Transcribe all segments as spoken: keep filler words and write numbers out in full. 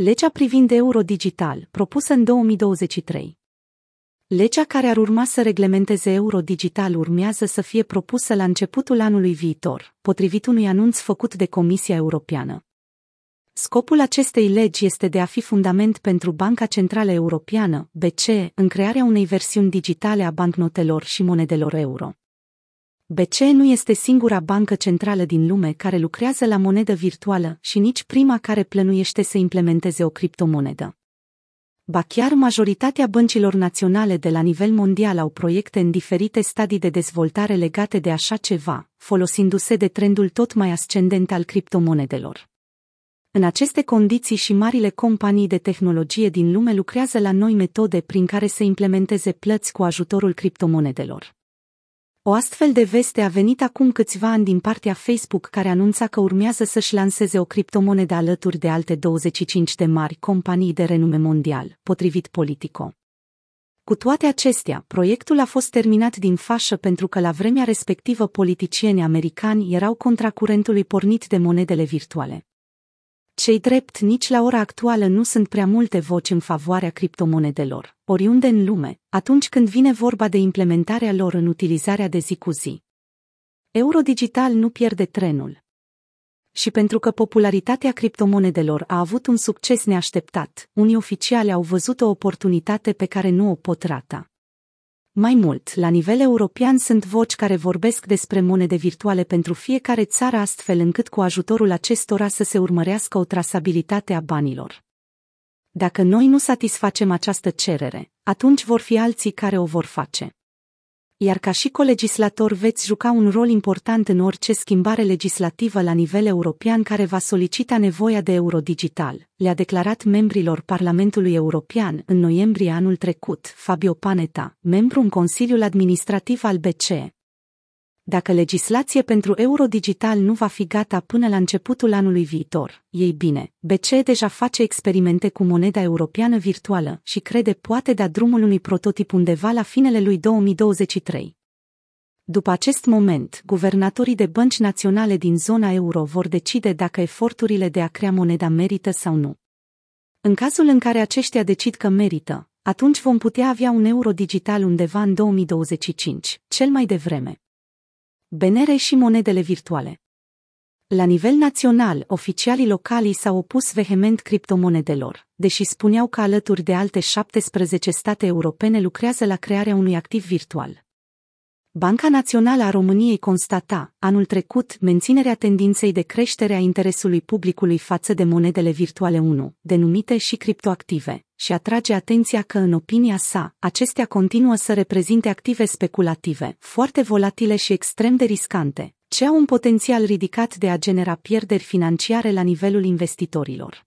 Legea privind Eurodigital, propusă în două mii douăzeci și trei. Legea care ar urma să reglementeze Eurodigital urmează să fie propusă la începutul anului viitor, potrivit unui anunț făcut de Comisia Europeană. Scopul acestei legi este de a fi fundament pentru Banca Centrală Europeană, B C E, în crearea unei versiuni digitale a bancnotelor și monedelor euro. B C E nu este singura bancă centrală din lume care lucrează la monedă virtuală și nici prima care plănuiește să implementeze o criptomonedă. Ba chiar majoritatea băncilor naționale de la nivel mondial au proiecte în diferite stadii de dezvoltare legate de așa ceva, folosindu-se de trendul tot mai ascendent al criptomonedelor. În aceste condiții și marile companii de tehnologie din lume lucrează la noi metode prin care să implementeze plăți cu ajutorul criptomonedelor. O astfel de veste a venit acum câțiva ani din partea Facebook, care anunța că urmează să-și lanseze o criptomonedă alături de alte douăzeci și cinci de mari companii de renume mondial, potrivit Politico. Cu toate acestea, proiectul a fost terminat din fașă pentru că la vremea respectivă politicienii americani erau contra curentului pornit de monedele virtuale. Cei drept, nici la ora actuală nu sunt prea multe voci în favoarea criptomonedelor, oriunde în lume, atunci când vine vorba de implementarea lor în utilizarea de zi cu zi. Eurodigital nu pierde trenul. Și pentru că popularitatea criptomonedelor a avut un succes neașteptat, unii oficiali au văzut o oportunitate pe care nu o pot rata. Mai mult, la nivel european sunt voci care vorbesc despre monede virtuale pentru fiecare țară, astfel încât cu ajutorul acestora să se urmărească o trasabilitate a banilor. Dacă noi nu satisfacem această cerere, atunci vor fi alții care o vor face. Iar ca și colegislator veți juca un rol important în orice schimbare legislativă la nivel european care va solicita nevoia de Eurodigital, le-a declarat membrilor Parlamentului European în noiembrie anul trecut Fabio Panetta, membru în Consiliul Administrativ al B C E. Dacă legislație pentru Eurodigital nu va fi gata până la începutul anului viitor, ei bine, B C E deja face experimente cu moneda europeană virtuală și crede poate da drumul unui prototip undeva la finele lui două mii douăzeci și trei. După acest moment, guvernatorii de bănci naționale din zona euro vor decide dacă eforturile de a crea moneda merită sau nu. În cazul în care aceștia decid că merită, atunci vom putea avea un Eurodigital undeva în două mii douăzeci și cinci, cel mai devreme. B N R și monedele virtuale. La nivel național, oficialii locali s-au opus vehement criptomonedelor, deși spuneau că alături de alte șaptesprezece state europene lucrează la crearea unui activ virtual. Banca Națională a României constata, anul trecut, menținerea tendinței de creștere a interesului publicului față de monedele virtuale unu, denumite și criptoactive, și atrage atenția că, în opinia sa, acestea continuă să reprezinte active speculative, foarte volatile și extrem de riscante, ce au un potențial ridicat de a genera pierderi financiare la nivelul investitorilor.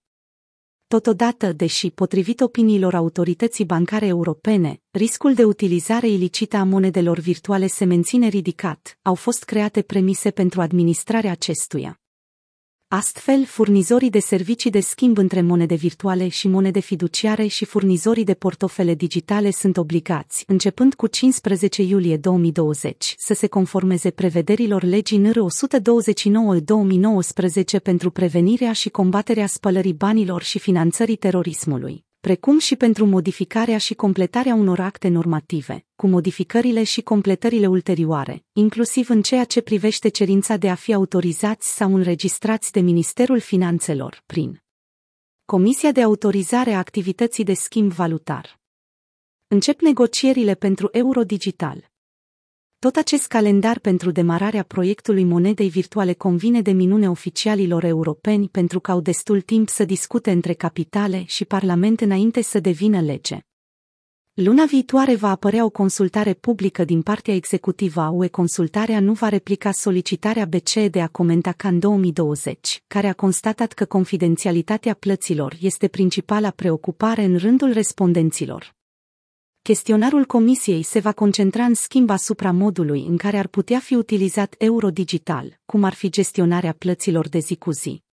Totodată, deși, potrivit opiniilor autorității bancare europene, riscul de utilizare ilicită a monedelor virtuale se menține ridicat, au fost create premise pentru administrarea acestuia. Astfel, furnizorii de servicii de schimb între monede virtuale și monede fiduciare și furnizorii de portofele digitale sunt obligați, începând cu cincisprezece iulie două mii douăzeci, să se conformeze prevederilor legii N R o sută douăzeci și nouă din două mii nouăsprezece pentru prevenirea și combaterea spălării banilor și finanțării terorismului, precum și pentru modificarea și completarea unor acte normative, cu modificările și completările ulterioare, inclusiv în ceea ce privește cerința de a fi autorizați sau înregistrați de Ministerul Finanțelor, prin Comisia de autorizare a activității de schimb valutar. Încep negocierile pentru Eurodigital. Tot acest calendar pentru demararea proiectului monedei virtuale convine de minune oficialilor europeni pentru că au destul timp să discute între capitale și parlament înainte să devină lege. Luna viitoare va apărea o consultare publică din partea executivă a U E. Consultarea nu va replica solicitarea B C E de a comenta ca în două mii douăzeci, care a constatat că confidențialitatea plăților este principala preocupare în rândul respondenților. Chestionarul Comisiei se va concentra în schimb asupra modului în care ar putea fi utilizat Eurodigital, cum ar fi gestionarea plăților de zi cu zi,